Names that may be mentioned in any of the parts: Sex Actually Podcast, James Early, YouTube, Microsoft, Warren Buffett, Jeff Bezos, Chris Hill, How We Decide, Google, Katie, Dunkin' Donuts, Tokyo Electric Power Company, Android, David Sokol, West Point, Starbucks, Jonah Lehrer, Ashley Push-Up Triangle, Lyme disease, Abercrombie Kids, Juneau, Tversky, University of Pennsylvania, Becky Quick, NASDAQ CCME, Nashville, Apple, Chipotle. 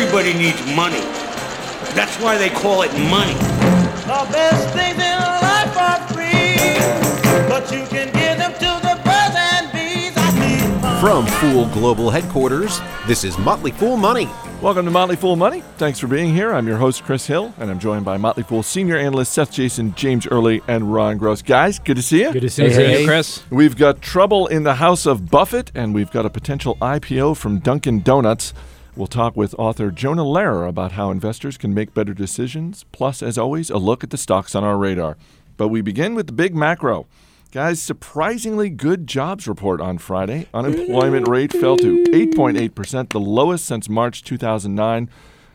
Everybody needs money. That's why they call it money. The best things in life are free, but you can give them to the birds and bees. From Fool Global Headquarters, this is Motley Fool Money. Welcome to Motley Fool Money. Thanks for being here. I'm your host, Chris Hill, and I'm joined by Motley Fool senior analysts Seth Jason, James Early, and Ron Gross. Guys, good to see you. Good to see you, Chris. We've got trouble in the house of Buffett, and we've got a potential IPO from Dunkin' Donuts. We'll talk with author Jonah Lehrer about how investors can make better decisions, plus, as always, a look at the stocks on our radar. But we begin with the big macro. Guys, surprisingly good jobs report on Friday. Unemployment rate fell to 8.8%, the lowest since March 2009.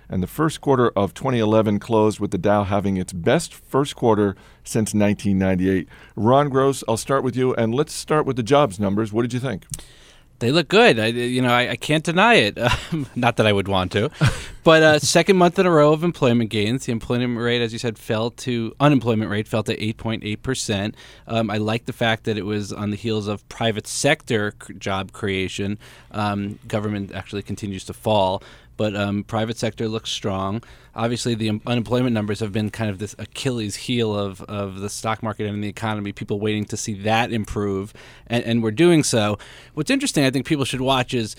And the first quarter of 2011 closed with the Dow having its best first quarter since 1998. Ron Gross, I'll start with you, and let's start with the jobs numbers. What did you think? They look good. I can't deny it. Not that I would want to. But second month in a row of employment gains. The unemployment rate, as you said, fell to 8.8%. I like the fact that it was on the heels of private sector job creation. Government actually continues to fall. But private sector looks strong. Obviously, the unemployment numbers have been kind of this Achilles heel of the stock market and the economy, people waiting to see that improve, and we're doing so. What's interesting, I think people should watch is,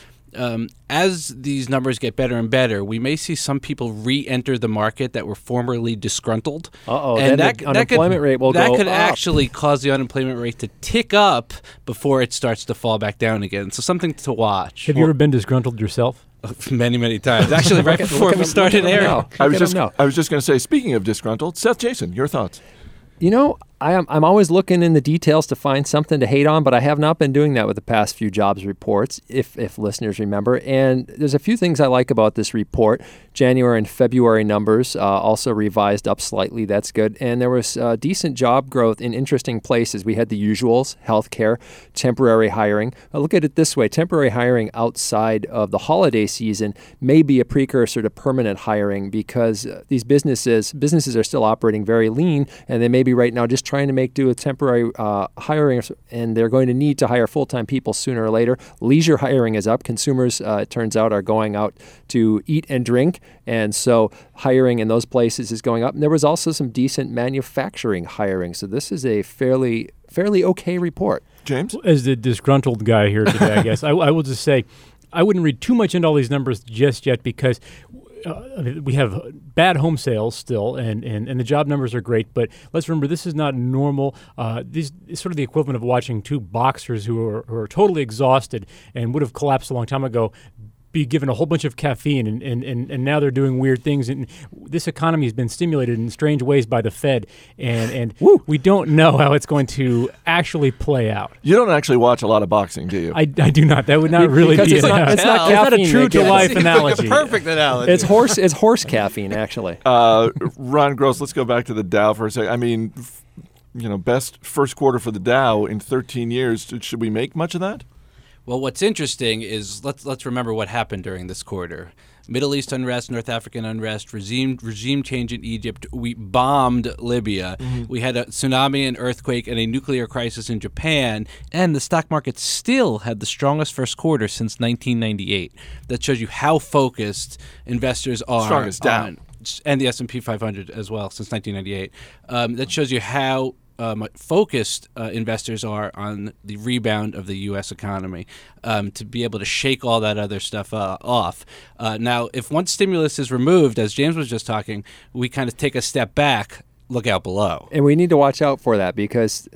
as these numbers get better and better, we may see some people re-enter the market that were formerly disgruntled. And the unemployment rate could go up. Actually cause the unemployment rate to tick up before it starts to fall back down again. So something to watch. Have you ever been disgruntled yourself? Many times. Actually, right before we started airing. I was just going to say, speaking of disgruntled, Seth Jason, your thoughts. You know, I'm always looking in the details to find something to hate on, but I have not been doing that with the past few jobs reports, if listeners remember. And there's a few things I like about this report. January and February numbers also revised up slightly. That's good. And there was decent job growth in interesting places. We had the usuals, healthcare, temporary hiring. I look at it this way. Temporary hiring outside of the holiday season may be a precursor to permanent hiring because these businesses are still operating very lean, and they may be right now just trying to make do with temporary hiring, and they're going to need to hire full-time people sooner or later. Leisure hiring is up. Consumers, it turns out, are going out to eat and drink, and so hiring in those places is going up. And there was also some decent manufacturing hiring, so this is a fairly okay report. James? As the disgruntled guy here today, I guess, I will just say I wouldn't read too much into all these numbers just yet because we have bad home sales still, and the job numbers are great, but let's remember this is not normal. This is sort of the equivalent of watching two boxers who are totally exhausted and would have collapsed a long time ago be given a whole bunch of caffeine, and now they're doing weird things. And this economy has been stimulated in strange ways by the Fed, and we don't know how it's going to actually play out. You don't actually watch a lot of boxing, do you? I do not. That would not really be an analogy. It's not a true to life analogy. Like a perfect analogy. It's horse caffeine, actually. Ron Gross, let's go back to the Dow for a second. I mean, best first quarter for the Dow in 13 years. Should we make much of that? Well, what's interesting is let's remember what happened during this quarter. Middle East unrest, North African unrest, regime change in Egypt. We bombed Libya. Mm-hmm. We had a tsunami, an earthquake, and a nuclear crisis in Japan. And the stock market still had the strongest first quarter since 1998. That shows you how focused investors are. Strongest down. And the S&P 500 as well since 1998. That shows you how focused investors are on the rebound of the U.S. economy to be able to shake all that other stuff off. Now, if once stimulus is removed, as James was just talking, we kind of take a step back, look out below. And we need to watch out for that because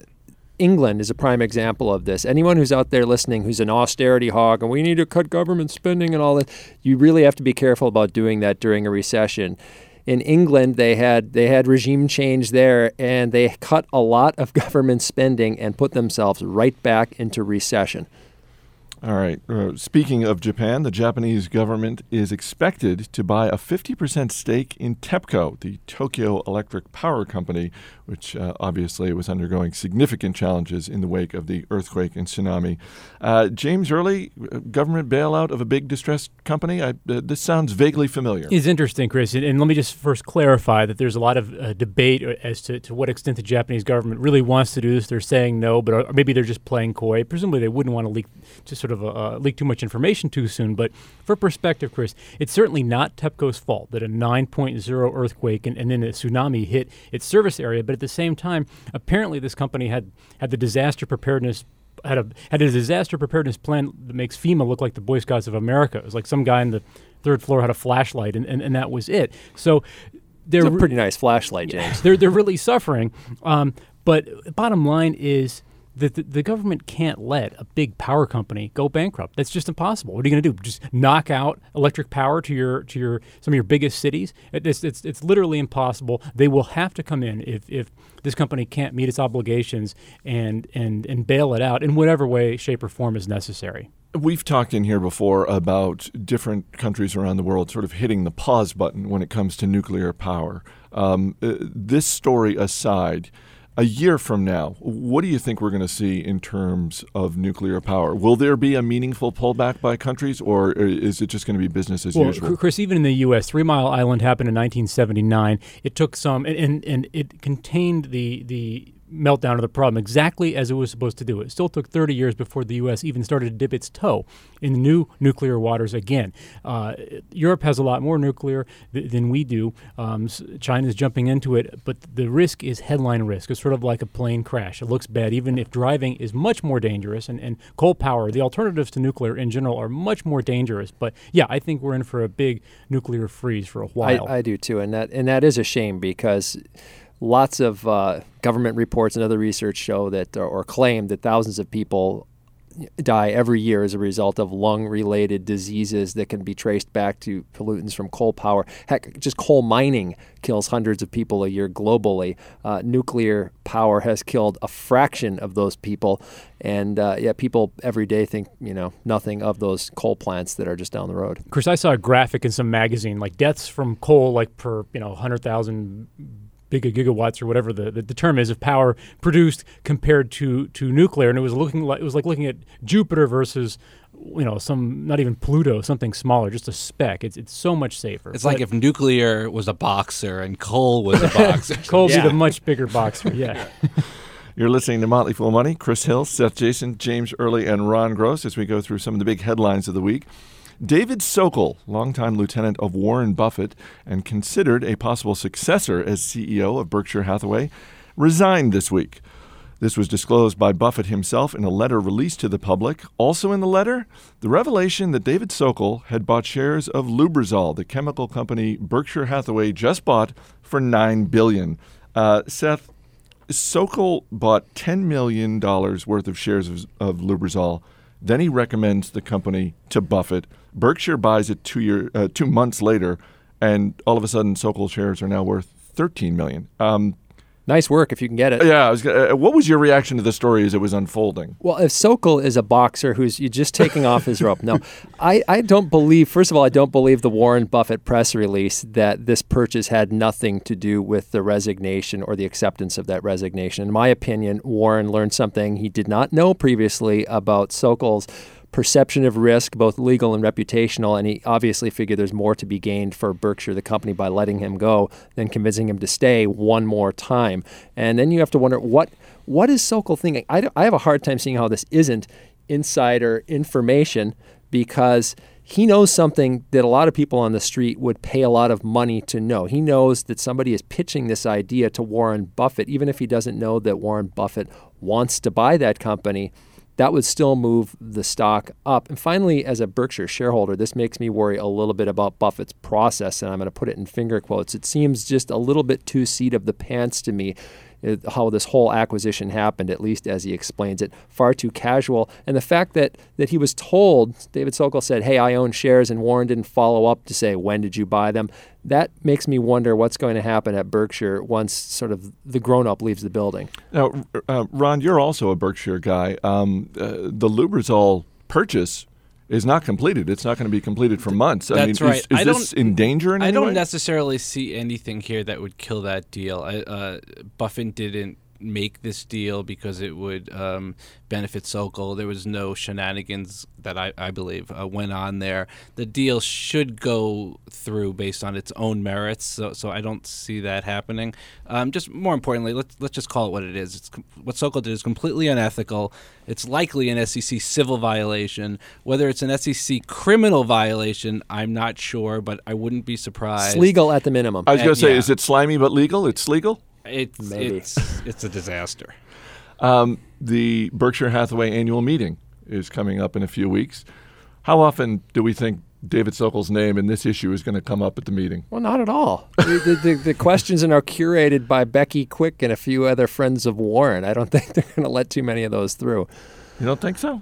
England is a prime example of this. Anyone who's out there listening who's an austerity hog and we need to cut government spending and all that, you really have to be careful about doing that during a recession. In England, they had regime change there, and they cut a lot of government spending and put themselves right back into recession. All right. Speaking of Japan, the Japanese government is expected to buy a 50% stake in TEPCO, the Tokyo Electric Power Company, which obviously was undergoing significant challenges in the wake of the earthquake and tsunami. James Early, government bailout of a big distressed company. This sounds vaguely familiar. It's interesting, Chris. And let me just first clarify that there's a lot of debate as to what extent the Japanese government really wants to do this. They're saying no, but maybe they're just playing coy. Presumably they wouldn't want to leak to sort sort of leak too much information too soon. But for perspective, Chris, it's certainly not TEPCO's fault that a 9.0 earthquake and then a tsunami hit its service area. But at the same time, apparently this company had the disaster preparedness had a disaster preparedness plan that makes FEMA look like the Boy Scouts of America. It was like some guy on the third floor had a flashlight, and that was it. So they're it's a pretty nice flashlight, James. They're really suffering. But bottom line is that the government can't let a big power company go bankrupt. That's just impossible. What are you going to do? Just knock out electric power to your some of your biggest cities? It's literally impossible. They will have to come in if this company can't meet its obligations and bail it out in whatever way, shape, or form is necessary. We've talked in here before about different countries around the world sort of hitting the pause button when it comes to nuclear power. This story aside, a year from now, what do you think we're going to see in terms of nuclear power? Will there be a meaningful pullback by countries, or is it just going to be business as usual? Chris, even in the U.S., 3 Mile Island happened in 1979. It took some, and it contained the meltdown of the problem exactly as it was supposed to do. It still took 30 years before the U.S. even started to dip its toe in the new nuclear waters again. Europe has a lot more nuclear than we do. China's jumping into it, but the risk is headline risk. It's sort of like a plane crash. It looks bad, even if driving is much more dangerous, and coal power, the alternatives to nuclear in general, are much more dangerous. But yeah, I think we're in for a big nuclear freeze for a while. I do too, and that is a shame, because lots of government reports and other research show that or claim that thousands of people die every year as a result of lung-related diseases that can be traced back to pollutants from coal power. Heck, just coal mining kills hundreds of people a year globally. Nuclear power has killed a fraction of those people. And yeah, people every day think, nothing of those coal plants that are just down the road. Chris, I saw a graphic in some magazine, like deaths from coal, like per, 100,000 gigawatts or whatever the term is of power produced compared to nuclear, and it was like looking at Jupiter versus some, not even Pluto, something smaller, just a speck. It's so much safer. It's like if nuclear was a boxer and coal was a boxer. Coal's a much bigger boxer. Yeah. You're listening to Motley Fool Money. Chris Hill, Seth Jason, James Early, and Ron Gross as we go through some of the big headlines of the week. David Sokol, longtime lieutenant of Warren Buffett and considered a possible successor as CEO of Berkshire Hathaway, resigned this week. This was disclosed by Buffett himself in a letter released to the public. Also in the letter, the revelation that David Sokol had bought shares of Lubrizol, the chemical company Berkshire Hathaway just bought for $9 billion. Seth, Sokol bought $10 million worth of shares of Lubrizol. Then he recommends the company to Buffett. Berkshire buys it 2 months later, and all of a sudden, Sokol shares are now worth $13 million. Nice work if you can get it. Yeah. What was your reaction to the story as it was unfolding? Well, if Sokol is a boxer who's just taking off his rope. No, I don't believe, first of all, I don't believe the Warren Buffett press release that this purchase had nothing to do with the resignation or the acceptance of that resignation. In my opinion, Warren learned something he did not know previously about Sokol's perception of risk, both legal and reputational, and he obviously figured there's more to be gained for Berkshire, the company, by letting him go than convincing him to stay one more time. And then you have to wonder, what is Sokol thinking? I have a hard time seeing how this isn't insider information, because he knows something that a lot of people on the street would pay a lot of money to know. He knows that somebody is pitching this idea to Warren Buffett, even if he doesn't know that Warren Buffett wants to buy that company. That would still move the stock up. And finally, as a Berkshire shareholder, this makes me worry a little bit about Buffett's process, and I'm going to put it in finger quotes. It seems just a little bit too seat of the pants to me how this whole acquisition happened, at least as he explains it, far too casual. And the fact that he was told, David Sokol said, hey, I own shares, and Warren didn't follow up to say, when did you buy them? That makes me wonder what's going to happen at Berkshire once sort of the grown-up leaves the building. Now, Ron, you're also a Berkshire guy. The Lubrizol purchase is not completed. It's not going to be completed for months. That's right. Is this in danger in any way? I don't necessarily see anything here that would kill that deal. Buffett didn't make this deal because it would benefit Sokol. There was no shenanigans that I believe went on there. The deal should go through based on its own merits, so I don't see that happening. Just more importantly, let's just call it what it is. What Sokol did is completely unethical. It's likely an SEC civil violation. Whether it's an SEC criminal violation, I'm not sure, but I wouldn't be surprised. It's legal at the minimum. I was going to say, is it slimy but legal? It's legal? It's a disaster. The Berkshire Hathaway annual meeting is coming up in a few weeks. How often do we think David Sokol's name in this issue is going to come up at the meeting? Well, not at all. The questions are curated by Becky Quick and a few other friends of Warren. I don't think they're going to let too many of those through. You don't think so?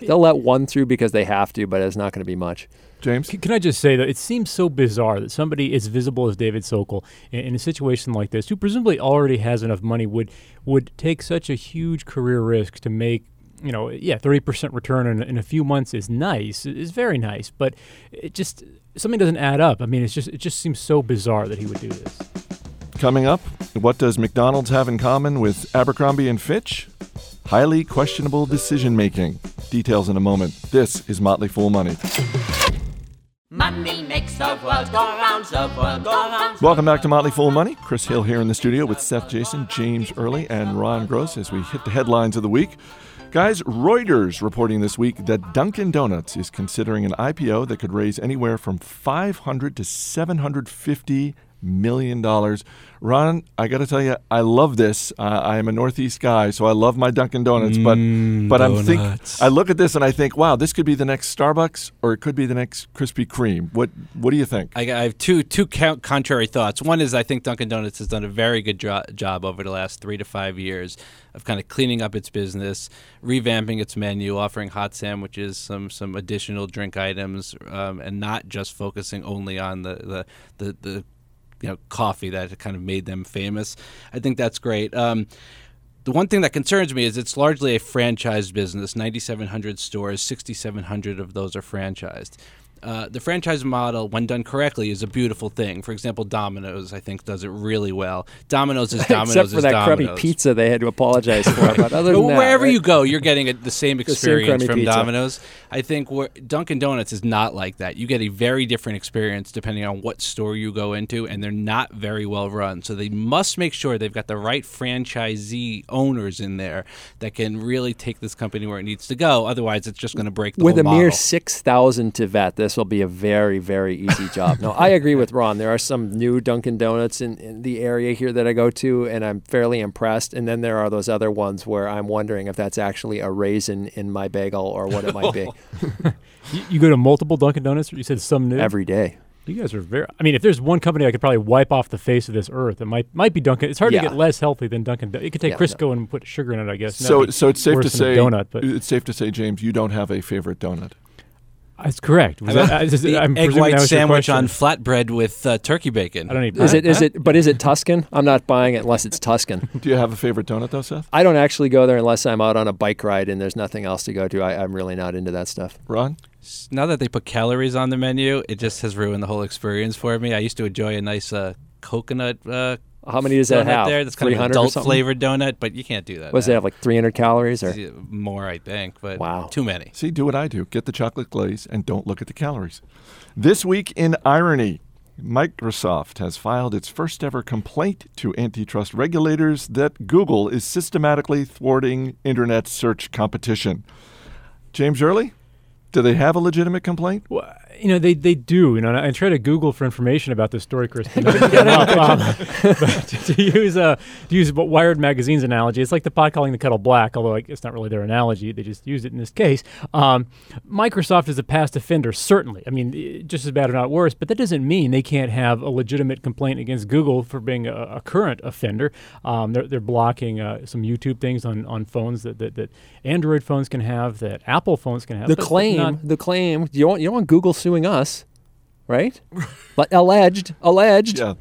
They'll let one through because they have to, but it's not going to be much. James? Can I just say, though, it seems so bizarre that somebody as visible as David Sokol in a situation like this, who presumably already has enough money, would take such a huge career risk to make, 30% return in a few months is nice, is very nice, but it just, something doesn't add up. I mean, it just seems so bizarre that he would do this. Coming up, what does McDonald's have in common with Abercrombie & Fitch? Highly questionable decision-making. Details in a moment. This is Motley Fool Money. Money makes the world go round, the world go round. Welcome back to Motley Fool Money. Chris Hill here in the studio with Seth Jason, James Early, and Ron Gross as we hit the headlines of the week. Guys, Reuters reporting this week that Dunkin' Donuts is considering an IPO that could raise anywhere from $500 to $750 million. Ron, I got to tell you, I love this. I am a Northeast guy, so I love my Dunkin' Donuts. I look at this and I think, wow, this could be the next Starbucks or it could be the next Krispy Kreme. What do you think? I have two contrary thoughts. One is I think Dunkin' Donuts has done a very good job over the last 3 to 5 years of kind of cleaning up its business, revamping its menu, offering hot sandwiches, some additional drink items, and not just focusing only on the coffee that kind of made them famous. I think that's great. The one thing that concerns me is it's largely a franchise business, 9,700 stores, 6,700 of those are franchised. The franchise model, when done correctly, is a beautiful thing. For example, Domino's, I think, does it really well. Domino's is Domino's. Except for that crummy pizza they had to apologize for. Right. But other than that, wherever you go, you're getting the same experience from pizza. Domino's. I think Dunkin' Donuts is not like that. You get a very different experience depending on what store you go into, and they're not very well run. So they must make sure they've got the right franchisee owners in there that can really take this company where it needs to go. Otherwise, it's just going to break the whole model. With a mere 6,000 to vet, this will be a very, very easy job. No, I agree with Ron. There are some new Dunkin' Donuts in the area here that I go to, and I'm fairly impressed. And then there are those other ones where I'm wondering if that's actually a raisin in my bagel or what it might be. You go to multiple Dunkin' Donuts? Or you said some new? Every day. You guys are very... I mean, if there's one company I could probably wipe off the face of this earth, it might be Dunkin'. It's hard to get less healthy than Dunkin'. It could take Crisco and put sugar in it, I guess. So it's safe to say, James, you don't have a favorite donut. That's correct. I'm egg white sandwich on flatbread with turkey bacon. I don't need. Is it Tuscan? I'm not buying it unless it's Tuscan. Do you have a favorite donut though, Seth? I don't actually go there unless I'm out on a bike ride and there's nothing else to go to. I'm really not into that stuff. Ron? Now that they put calories on the menu, it just has ruined the whole experience for me. I used to enjoy a nice coconut. How many does that have? There? That's kind of an adult-flavored donut, but you can't do that. What does it have, like 300 calories? Or more, I think, but too many. See, do what I do. Get the chocolate glaze and don't look at the calories. This week in irony, Microsoft has filed its first-ever complaint to antitrust regulators that Google is systematically thwarting internet search competition. James Early? Do they have a legitimate complaint? Well, they do. And I try to Google for information about this story, Chris. To use Wired magazine's analogy, it's like the pot calling the kettle black, although it's not really their analogy. They just used it in this case. Microsoft is a past offender, certainly. I mean, just as bad or not worse. But that doesn't mean they can't have a legitimate complaint against Google for being a current offender. They're blocking some YouTube things on phones that Android phones can have, that Apple phones can have. The claim. You don't want Google suing us, right? But alleged. Yeah.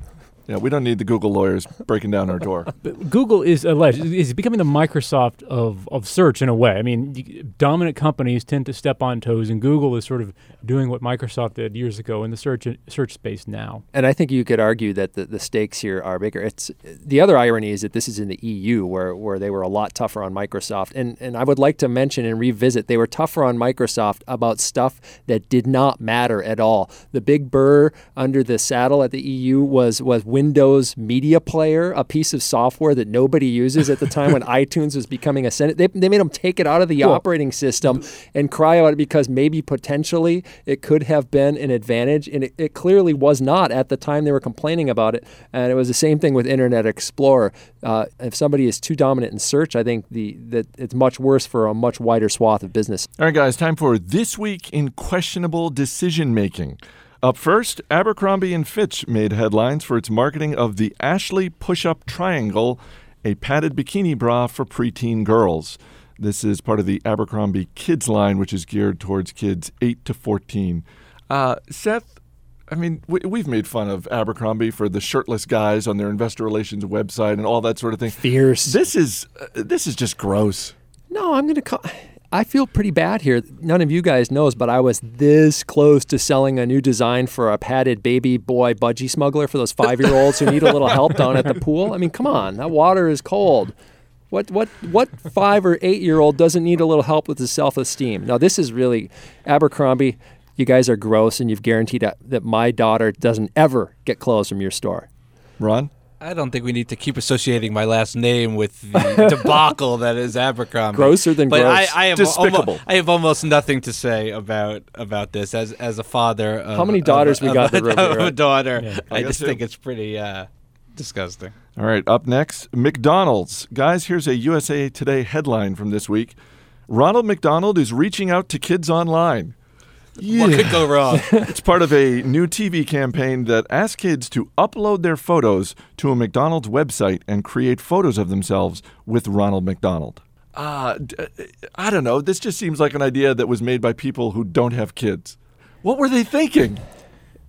Yeah, we don't need the Google lawyers breaking down our door. Google is alleged is becoming the Microsoft of search in a way. I mean, dominant companies tend to step on toes, and Google is sort of doing what Microsoft did years ago in the search space now. And I think you could argue that the stakes here are bigger. It's the other irony is that this is in the EU, where they were a lot tougher on Microsoft. And I would like to mention and revisit they were tougher on Microsoft about stuff that did not matter at all. The big burr under the saddle at the EU was Windows Media Player, a piece of software that nobody uses at the time when iTunes was becoming a senate. They made them take it out of the operating system and cry out because maybe potentially it could have been an advantage. And it clearly was not at the time they were complaining about it. And it was the same thing with Internet Explorer. If somebody is too dominant in search, I think that it's much worse for a much wider swath of business. All right, guys, time for This Week in Questionable Decision Making. Up first, Abercrombie & Fitch made headlines for its marketing of the Ashley Push-Up Triangle, a padded bikini bra for preteen girls. This is part of the Abercrombie Kids line, which is geared towards kids 8 to 14. Seth, I mean, we've made fun of Abercrombie for the shirtless guys on their investor relations website and all that sort of thing. Fierce. This is just gross. No, I'm going to call... I feel pretty bad here. None of you guys knows, but I was this close to selling a new design for a padded baby boy budgie smuggler for those 5-year-olds who need a little help down at the pool. I mean, come on, that water is cold. What 5 or 8-year-old doesn't need a little help with his self-esteem? Now, this is really Abercrombie. You guys are gross, and you've guaranteed that my daughter doesn't ever get clothes from your store. Ron? I don't think we need to keep associating my last name with the debacle that is Abercrombie. Grosser than gross. Despicable. I have almost nothing to say about this as a father. How many daughters we got? A daughter. Yeah. I just think it's pretty disgusting. All right. Up next, McDonald's. Guys, here's a USA Today headline from this week. Ronald McDonald is reaching out to kids online. Yeah. What could go wrong? It's part of a new TV campaign that asks kids to upload their photos to a McDonald's website and create photos of themselves with Ronald McDonald. I don't know. This just seems like an idea that was made by people who don't have kids. What were they thinking?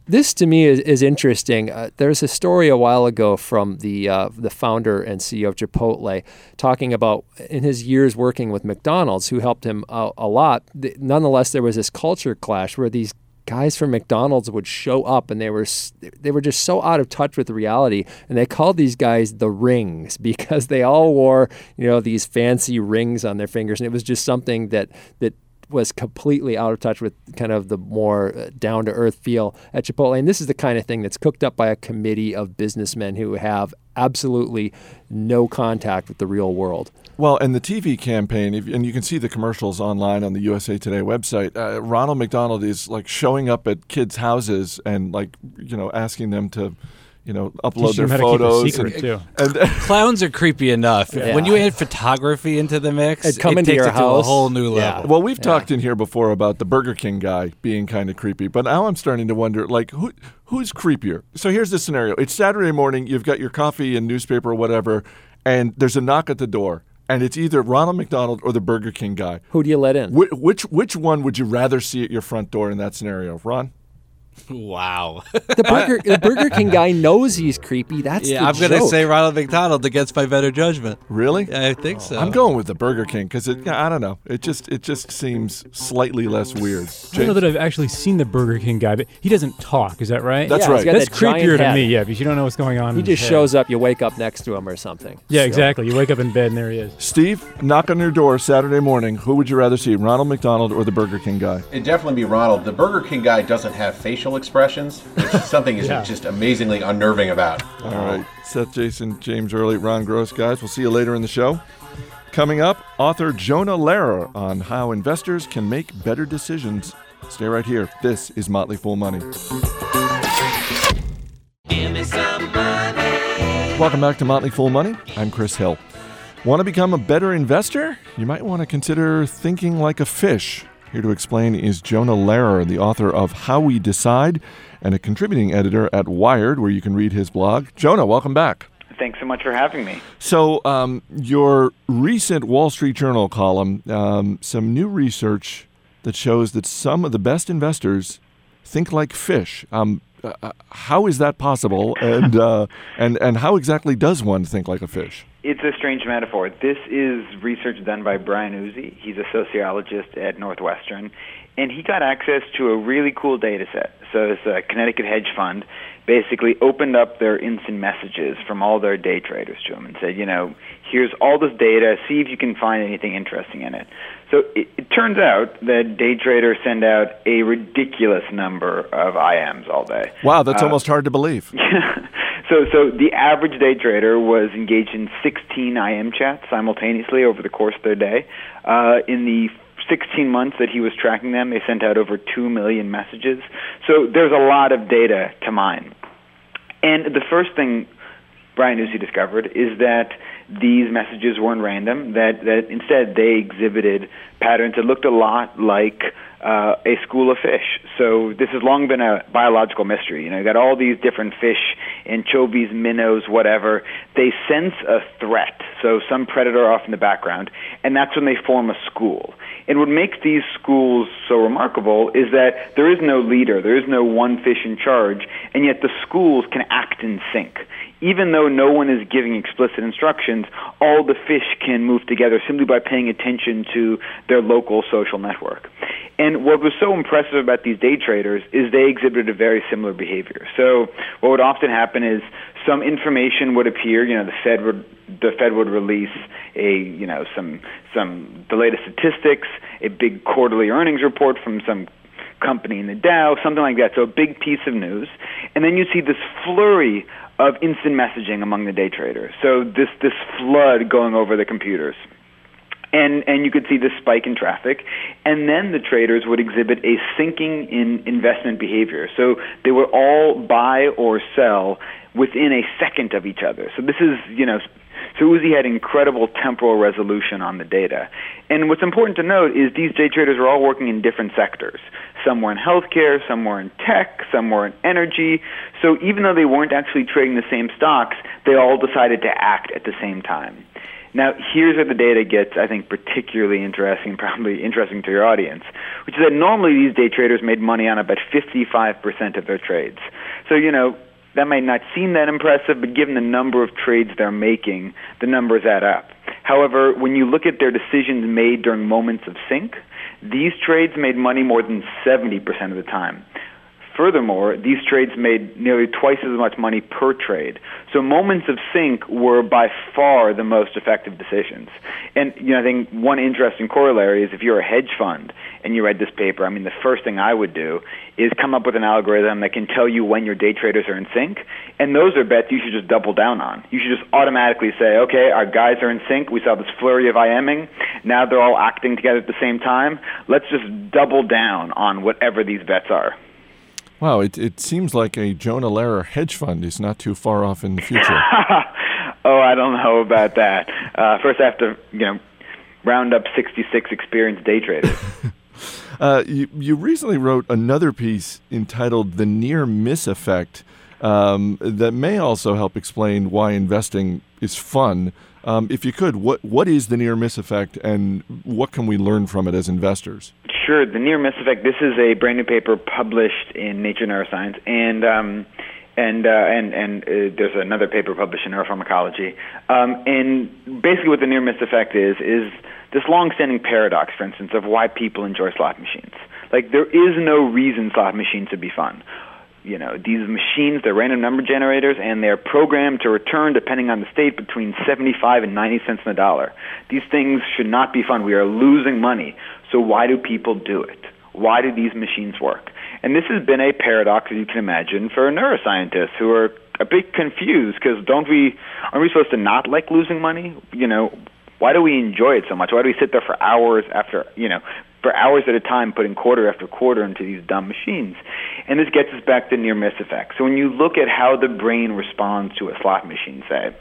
This, to me, is interesting. There's a story a while ago from the founder and CEO of Chipotle talking about in his years working with McDonald's, who helped him out a lot. Nonetheless, there was this culture clash where these guys from McDonald's would show up, and they were just so out of touch with reality. And they called these guys the rings because they all wore, these fancy rings on their fingers, and it was just something that was completely out of touch with kind of the more down-to-earth feel at Chipotle. And this is the kind of thing that's cooked up by a committee of businessmen who have absolutely no contact with the real world. Well, and the TV campaign, and you can see the commercials online on the USA Today website, Ronald McDonald is like showing up at kids' houses and asking them to... upload their photos. Secret, too. Clowns are creepy enough. Yeah. When you add photography into the mix, it takes it to a whole new level. Yeah. Well, we've talked in here before about the Burger King guy being kind of creepy, but now I'm starting to wonder, who's creepier? So here's the scenario. It's Saturday morning. You've got your coffee and newspaper or whatever, and there's a knock at the door, and it's either Ronald McDonald or the Burger King guy. Who do you let in? Which one would you rather see at your front door in that scenario? Ron? Wow. The Burger King guy knows he's creepy. That's the joke. I'm going to say Ronald McDonald against my better judgment. Really? I think so. I'm going with the Burger King because, I don't know, it just seems slightly less weird. James? I don't know that I've actually seen the Burger King guy, but he doesn't talk. Is that right? That's right. That's creepier to me, because you don't know what's going on. He just shows up. You wake up next to him or something. Yeah, exactly. You wake up in bed and there he is. Steve, knock on your door Saturday morning. Who would you rather see, Ronald McDonald or the Burger King guy? It'd definitely be Ronald. The Burger King guy doesn't have facial expressions, which is something just amazingly unnerving about. All right. Seth Jason, James Early, Ron Gross, guys. We'll see you later in the show. Coming up, author Jonah Lehrer on how investors can make better decisions. Stay right here. This is Motley Fool Money. Give me some money. Welcome back to Motley Fool Money. I'm Chris Hill. Want to become a better investor? You might want to consider thinking like a fish. Here to explain is Jonah Lehrer, the author of How We Decide and a contributing editor at Wired, where you can read his blog. Jonah, welcome back. Thanks so much for having me. So your recent Wall Street Journal column, some new research that shows that some of the best investors think like fish. How is that possible? And and how exactly does one think like a fish? It's a strange metaphor. This is research done by Brian Uzzi. He's a sociologist at Northwestern, and he got access to a really cool data set. So it's a Connecticut hedge fund basically opened up their instant messages from all their day traders to him and said, you know, here's all this data. See if you can find anything interesting in it. So it turns out that day traders send out a ridiculous number of IMs all day. Wow, that's almost hard to believe. Yeah. So the average day trader was engaged in 16 IM chats simultaneously over the course of their day. In the 16 months that he was tracking them, they sent out over 2 million messages. So there's a lot of data to mine. And the first thing Brian Uzzi discovered is that these messages weren't random, that instead they exhibited patterns that looked a lot like a school of fish. So this has long been a biological mystery. You know, you got all these different fish, anchovies, minnows, whatever. They sense a threat, so some predator off in the background, and that's when they form a school. And what makes these schools so remarkable is that there is no leader, there is no one fish in charge, and yet the schools can act in sync. Even though no one is giving explicit instructions, all the fish can move together simply by paying attention to their local social network. And what was so impressive about these day traders is they exhibited a very similar behavior. So what would often happen is some information would appear, you know, the Fed would release some the latest statistics, a big quarterly earnings report from some company in the Dow, something like that. So a big piece of news. And then you see this flurry of instant messaging among the day traders. So this flood going over the computers. And you could see this spike in traffic. And then the traders would exhibit a sinking in investment behavior. So they would all buy or sell within a second of each other. So this is, you know, so Uzzi had incredible temporal resolution on the data. And what's important to note is these day traders are all working in different sectors. Some were in healthcare, some were in tech, some were in energy. So even though they weren't actually trading the same stocks, they all decided to act at the same time. Now, here's where the data gets, I think, particularly interesting, probably interesting to your audience, which is that normally these day traders made money on about 55% of their trades. So, you know, that may not seem that impressive, but given the number of trades they're making, the numbers add up. However, when you look at their decisions made during moments of sync, these trades made money more than 70% of the time. Furthermore, these trades made nearly twice as much money per trade. So moments of sync were by far the most effective decisions. And you know, I think one interesting corollary is if you're a hedge fund and you read this paper, I mean, the first thing I would do is come up with an algorithm that can tell you when your day traders are in sync. And those are bets you should just double down on. You should just automatically say, okay, our guys are in sync. We saw this flurry of IMing. Now they're all acting together at the same time. Let's just double down on whatever these bets are. Wow, it seems like a Jonah Lehrer hedge fund is not too far off in the future. Oh, I don't know about that. First, I have to round up 66 experienced day traders. You recently wrote another piece entitled "The Near Miss Effect" that may also help explain why investing is fun. If you could, what is the near miss effect, and what can we learn from it as investors? Sure. The near miss effect. This is a brand new paper published in Nature Neuroscience, and there's another paper published in Neuropharmacology. And basically, what the near miss effect is this long-standing paradox, for instance, of why people enjoy slot machines. Like there is no reason slot machines should be fun. You know, these machines, they're random number generators, and they're programmed to return, depending on the state, between 75 and 90 cents on the dollar. These things should not be fun. We are losing money. So why do people do it? Why do these machines work? And this has been a paradox, as you can imagine, for neuroscientists who are a bit confused because aren't we supposed to not like losing money? You know, why do we enjoy it so much? Why do we sit there for hours after, for hours at a time, putting quarter after quarter into these dumb machines? And this gets us back to near-miss effects. So when you look at how the brain responds to a slot machine, say,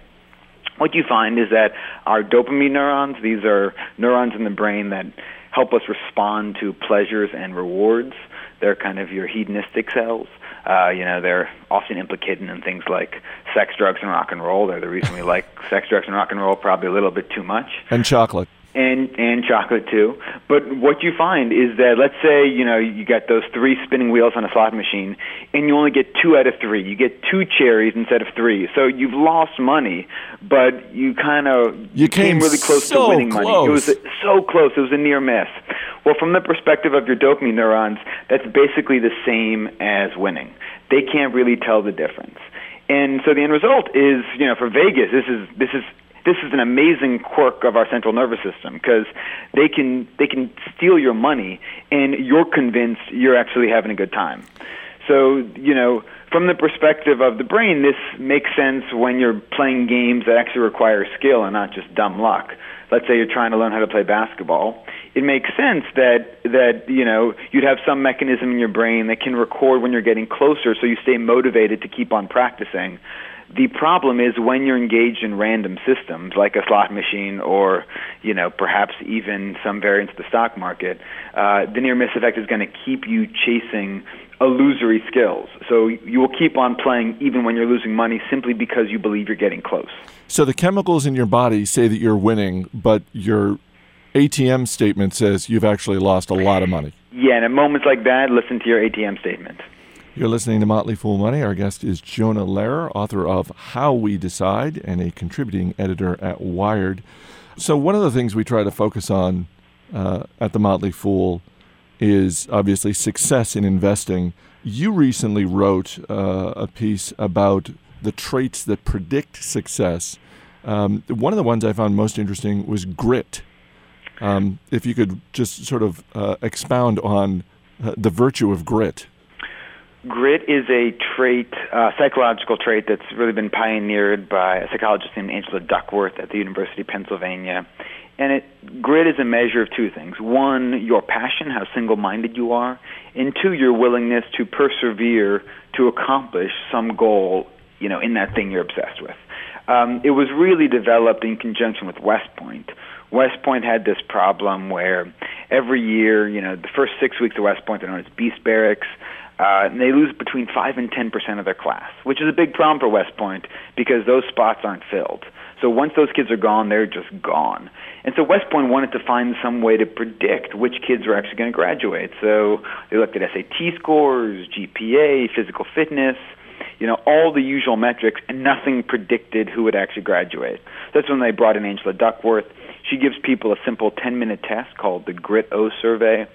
what you find is that our dopamine neurons, these are neurons in the brain that help us respond to pleasures and rewards. They're kind of your hedonistic cells. They're often implicated in things like sex, drugs, and rock and roll. They're the reason we like sex, drugs, and rock and roll probably a little bit too much. And chocolate. and chocolate too. But what you find is that, let's say, you know, you got those three spinning wheels on a slot machine, and you only get two out of three. You get two cherries instead of three. So you've lost money, but you kind of you came really close to winning money. It was so close. It was a near miss. Well, from the perspective of your dopamine neurons, that's basically the same as winning. They can't really tell the difference. And so the end result is, you know, for Vegas, this is an amazing quirk of our central nervous system, because they can steal your money, and you're convinced you're actually having a good time. So, you know, from the perspective of the brain, this makes sense when you're playing games that actually require skill and not just dumb luck. Let's say you're trying to learn how to play basketball. It makes sense that you know, you'd have some mechanism in your brain that can record when you're getting closer, so you stay motivated to keep on practicing. The problem is when you're engaged in random systems like a slot machine, or, you know, perhaps even some variance of the stock market, the near miss effect is going to keep you chasing illusory skills. So you will keep on playing even when you're losing money, simply because you believe you're getting close. So the chemicals in your body say that you're winning, but your ATM statement says you've actually lost a lot of money. Yeah, and at moments like that, listen to your ATM statement. You're listening to Motley Fool Money. Our guest is Jonah Lehrer, author of How We Decide and a contributing editor at Wired. So one of the things we try to focus on at the Motley Fool is obviously success in investing. You recently wrote a piece about the traits that predict success. One of the ones I found most interesting was grit. If you could just sort of expound on the virtue of grit. Grit is a trait, psychological trait, that's really been pioneered by a psychologist named Angela Duckworth at the University of Pennsylvania. And grit is a measure of two things. One, your passion, how single-minded you are. And two, your willingness to persevere to accomplish some goal, you know, in that thing you're obsessed with. It was really developed in conjunction with West Point. West Point had this problem where every year, you know, the first 6 weeks of West Point, they're known as Beast Barracks. And they lose between 5 and 10% of their class, which is a big problem for West Point because those spots aren't filled. So once those kids are gone, they're just gone. And so West Point wanted to find some way to predict which kids were actually going to graduate. So they looked at SAT scores, GPA, physical fitness, you know, all the usual metrics, and nothing predicted who would actually graduate. That's when they brought in Angela Duckworth. She gives people a simple 10-minute test called the Grit-O survey.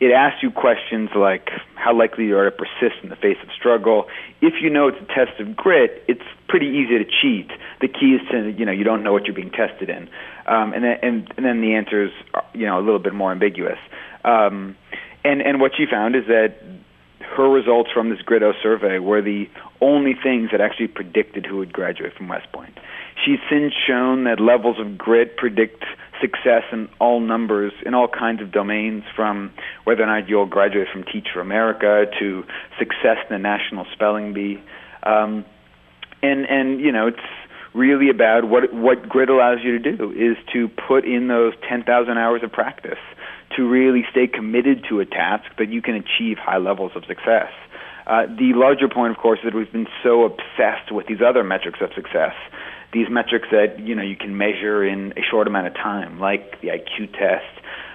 It asks you questions like how likely you are to persist in the face of struggle. If you know it's a test of grit, it's pretty easy to cheat. The key is to, you know, you don't know what you're being tested in. And then the answers are, you know, a little bit more ambiguous. And what she found is that her results from this Grit-O survey were the only things that actually predicted who would graduate from West Point. She's since shown that levels of grit predict success in all numbers, in all kinds of domains, from whether or not you'll graduate from Teach for America to success in the National Spelling Bee. And you know, it's really about what grit allows you to do is to put in those 10,000 hours of practice to really stay committed to a task that you can achieve high levels of success. The larger point, of course, is that we've been so obsessed with these other metrics of success, these metrics that, you know, you can measure in a short amount of time, like the IQ test,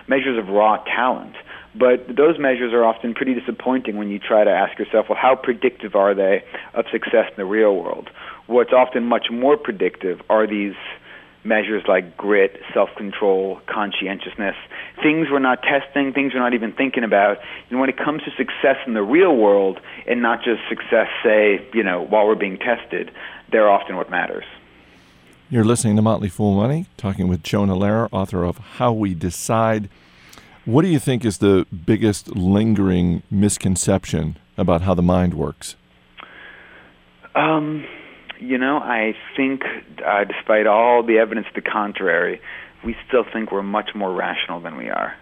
measures of raw talent. But those measures are often pretty disappointing when you try to ask yourself, well, how predictive are they of success in the real world? What's often much more predictive are these measures like grit, self-control, conscientiousness, things we're not testing, things we're not even thinking about. And when it comes to success in the real world, and not just success, say, you know, while we're being tested, they're often what matters. You're listening to Motley Fool Money, talking with Jonah Lehrer, author of How We Decide. What do you think is the biggest lingering misconception about how the mind works? You know, I think despite all the evidence to the contrary, we still think we're much more rational than we are.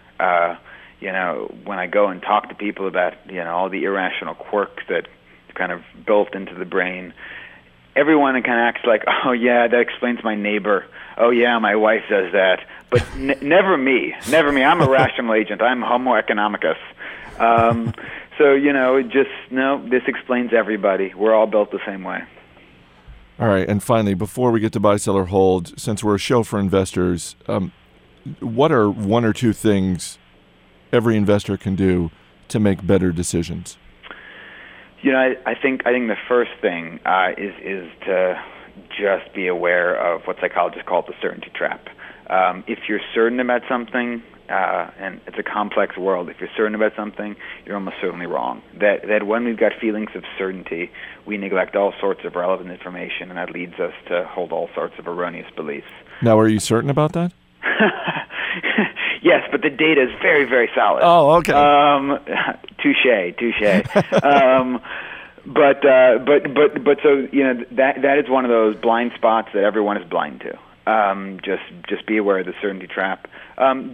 You know, when I go and talk to people about, you know, all the irrational quirks that kind of built into the brain, everyone kind of acts like, oh, yeah, that explains my neighbor. Oh, yeah, my wife does that. But never me. I'm a rational agent. I'm Homo economicus. So, you know, just, no, this explains everybody. We're all built the same way. All right. And finally, before we get to buy, sell, or hold, since we're a show for investors, what are one or two things every investor can do to make better decisions? You know, I think the first thing is to just be aware of what psychologists call the certainty trap. If you're certain about something, and it's a complex world, if you're certain about something, you're almost certainly wrong. That when we've got feelings of certainty, we neglect all sorts of relevant information, and that leads us to hold all sorts of erroneous beliefs. Now, are you certain about that? Yes, but the data is very, very solid. Oh, okay. Touche. But so, you know, that is one of those blind spots that everyone is blind to. Just be aware of the certainty trap.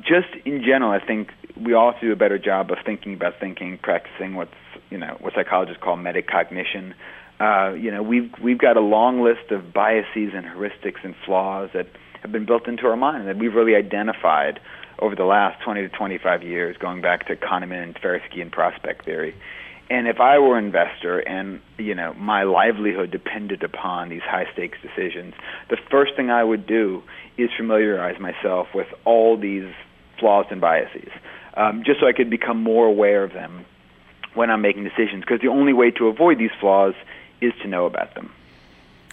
Just in general, I think we all have to do a better job of thinking about thinking, practicing what psychologists call metacognition. We've got a long list of biases and heuristics and flaws that have been built into our mind that we've really identified over the last 20 to 25 years, going back to Kahneman and Tversky and prospect theory. And if I were an investor and, you know, my livelihood depended upon these high-stakes decisions, the first thing I would do is familiarize myself with all these flaws and biases, just so I could become more aware of them when I'm making decisions, because the only way to avoid these flaws is to know about them.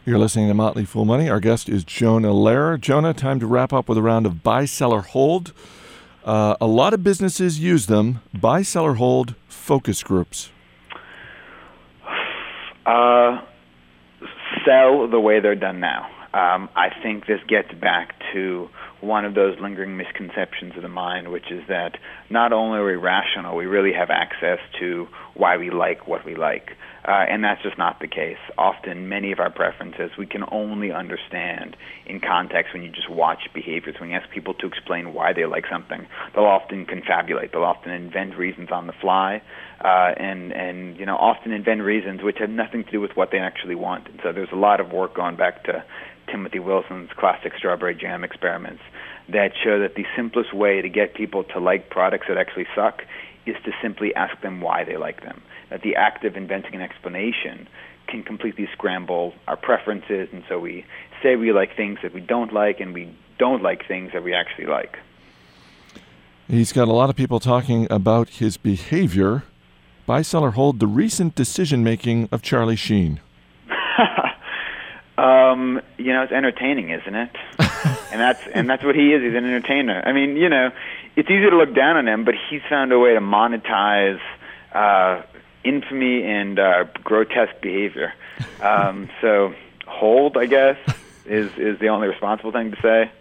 You're listening to Motley Fool Money. Our guest is Jonah Lehrer. Jonah, time to wrap up with a round of buy, sell, or hold. A lot of businesses use them. Buy, sell, or hold focus groups. Sell the way they're done now. I think this gets back to one of those lingering misconceptions of the mind, which is that not only are we rational, we really have access to why we like what we like. And that's just not the case. Often, many of our preferences we can only understand in context when you just watch behaviors. When you ask people to explain why they like something, they'll often confabulate. They'll often invent reasons on the fly, and often invent reasons which have nothing to do with what they actually want. And so there's a lot of work going back to Timothy Wilson's classic strawberry jam experiments that show that the simplest way to get people to like products that actually suck is to simply ask them why they like them. That the act of inventing an explanation can completely scramble our preferences, and so we say we like things that we don't like, and we don't like things that we actually like. He's got a lot of people talking about his behavior. Buy, sell, or hold the recent decision-making of Charlie Sheen. It's entertaining, isn't it? and that's what he is. He's an entertainer. I mean, you know, it's easy to look down on him, but he's found a way to monetize infamy and grotesque behavior. So hold, I guess, is the only responsible thing to say.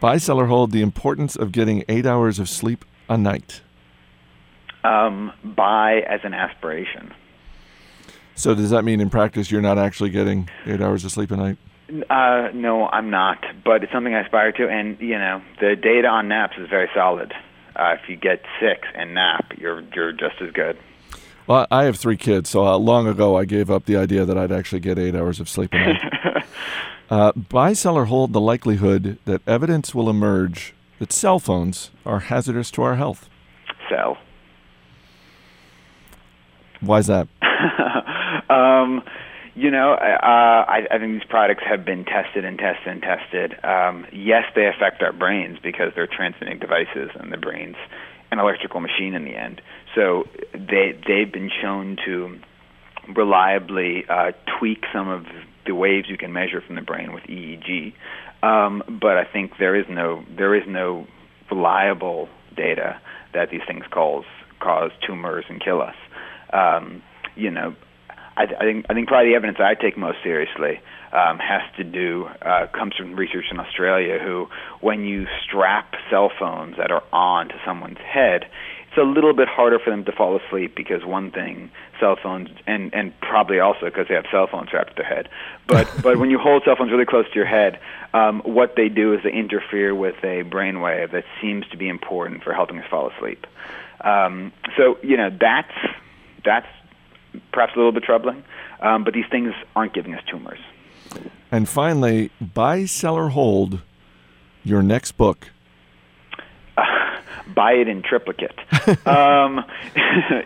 Buy, sell, or hold the importance of getting 8 hours of sleep a night. Buy as an aspiration. So does that mean in practice you're not actually getting 8 hours of sleep a night? No, I'm not. But it's something I aspire to. And, you know, the data on naps is very solid. If you get 6 and nap, you're just as good. Well, I have 3 kids, so long ago I gave up the idea that I'd actually get 8 hours of sleep a night. Buy, sell, or hold the likelihood that evidence will emerge that cell phones are hazardous to our health. Sell. Why is that? I think these products have been tested. Yes, they affect our brains because they're transmitting devices, and the brain's an electrical machine in the end. So they've been shown to reliably tweak some of the waves you can measure from the brain with EEG. But I think there is no reliable data that these things cause tumors and kill us. I think probably the evidence I take most seriously comes from research in Australia, who, when you strap cell phones that are on to someone's head, it's a little bit harder for them to fall asleep because, one thing, cell phones, and probably also because they have cell phones strapped to their head. But when you hold cell phones really close to your head, what they do is they interfere with a brainwave that seems to be important for helping us fall asleep. That's perhaps a little bit troubling, but these things aren't giving us tumors. And finally, buy, sell, or hold your next book. Buy it in triplicate.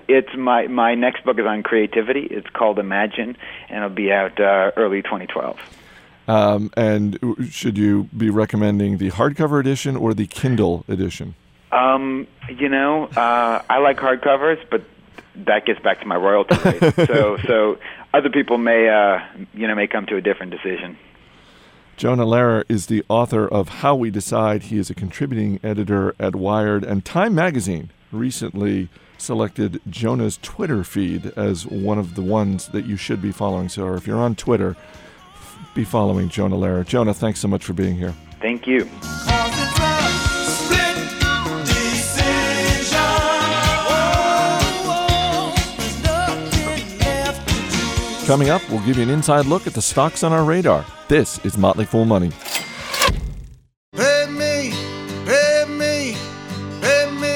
It's my next book is on creativity. It's called Imagine, and it'll be out early 2012. And should you be recommending the hardcover edition or the Kindle edition? I like hardcovers, but that gets back to my royalty rate. So other people may come to a different decision. Jonah Lehrer is the author of How We Decide. He is a contributing editor at Wired, and Time Magazine recently selected Jonah's Twitter feed as one of the ones that you should be following. So if you're on Twitter, be following Jonah Lehrer. Jonah, thanks so much for being here. Thank you. Coming up, we'll give you an inside look at the stocks on our radar. This is Motley Fool Money.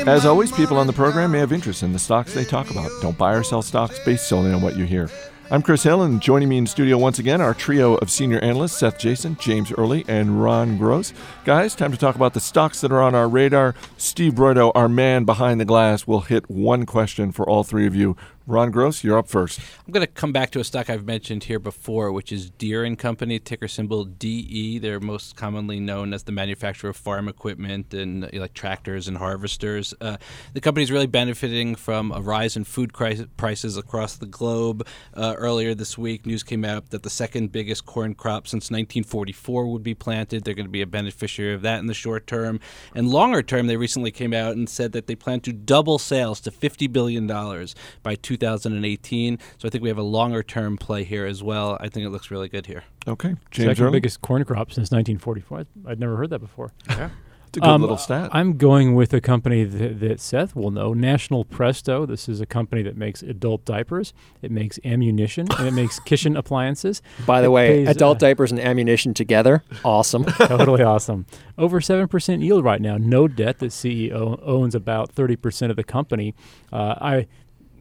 As always, people on the program may have interest in the stocks they talk about. Don't buy or sell stocks based solely on what you hear. I'm Chris Hill, and joining me in studio once again, our trio of senior analysts, Seth Jason, James Early, and Ron Gross. Guys, time to talk about the stocks that are on our radar. Steve Broido, our man behind the glass, will hit one question for all three of you. Ron Gross, you're up first. I'm going to come back to a stock I've mentioned here before, which is Deere & Company, ticker symbol DE. They're most commonly known as the manufacturer of farm equipment and tractors and harvesters. The company's really benefiting from a rise in food prices across the globe. Earlier this week, news came out that the second biggest corn crop since 1944 would be planted. They're going to be a beneficiary of that in the short term. And longer term, they recently came out and said that they plan to double sales to $50 billion by 2018. So I think we have a longer-term play here as well. I think it looks really good here. Okay. James Second Early. Biggest corn crop since 1944. I'd never heard that before. Yeah. It's a good little stat. I'm going with a company that Seth will know, National Presto. This is a company that makes adult diapers. It makes ammunition, and it makes kitchen appliances. By the way, adult diapers and ammunition together, awesome. Totally awesome. Over 7% yield right now. No debt. The CEO owns about 30% of the company. I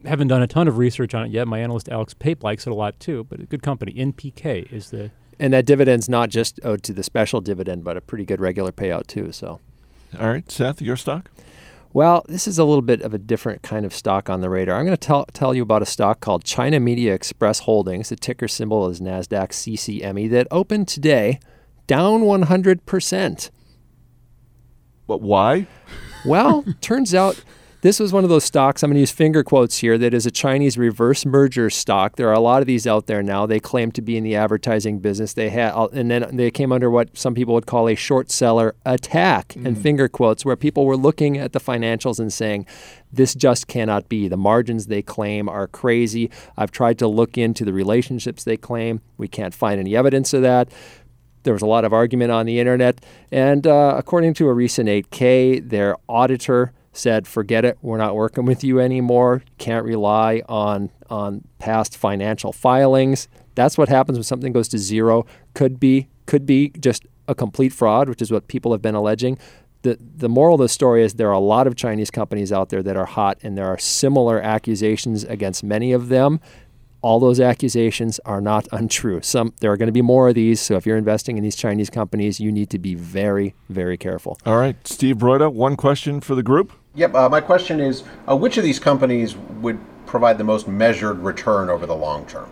haven't done a ton of research on it yet. My analyst Alex Pape likes it a lot too, but a good company. NPK is the... And that dividend's not just owed to the special dividend, but a pretty good regular payout too, so. All right, Seth, your stock? Well, this is a little bit of a different kind of stock on the radar. I'm going to tell you about a stock called China Media Express Holdings. The ticker symbol is NASDAQ CCME that opened today down 100%. But why? Well, turns out... This was one of those stocks, I'm going to use finger quotes here, that is a Chinese reverse merger stock. There are a lot of these out there now. They claim to be in the advertising business. And then they came under what some people would call a short seller attack, and finger quotes, where people were looking at the financials and saying, this just cannot be. The margins they claim are crazy. I've tried to look into the relationships they claim. We can't find any evidence of that. There was a lot of argument on the internet. And according to a recent 8K, their auditor said, forget it, we're not working with you anymore, can't rely on past financial filings. That's what happens when something goes to zero. Could be just a complete fraud, which is what people have been alleging. The moral of the story is there are a lot of Chinese companies out there that are hot, and there are similar accusations against many of them. All those accusations are not untrue. There are going to be more of these, so if you're investing in these Chinese companies, you need to be very, very careful. All right, Steve Broido, one question for the group. Yep, my question is, which of these companies would provide the most measured return over the long term?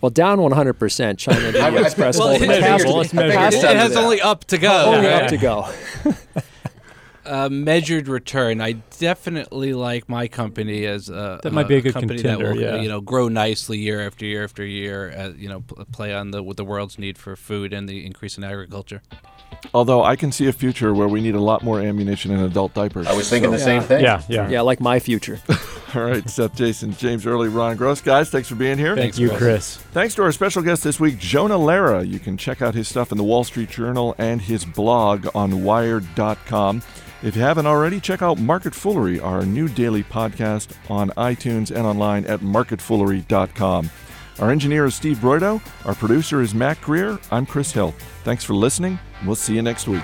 Well, down 100%, China Media Express. Well, it has only up to go. Only up to go. Measured return. I definitely like my company as that might be a good company contender, that will grow nicely year after year after year. Play on the world's need for food and the increase in agriculture. Although I can see a future where we need a lot more ammunition and adult diapers. I was thinking the same thing. Yeah, like my future. All right, Seth Jason, James Early, Ron Gross. Guys, thanks for being here. Thank you, Chris. Thanks to our special guest this week, Jonah Lehrer. You can check out his stuff in the Wall Street Journal and his blog on Wired.com. If you haven't already, check out Market Foolery, our new daily podcast on iTunes and online at marketfoolery.com. Our engineer is Steve Broido. Our producer is Matt Greer. I'm Chris Hill. Thanks for listening. We'll see you next week.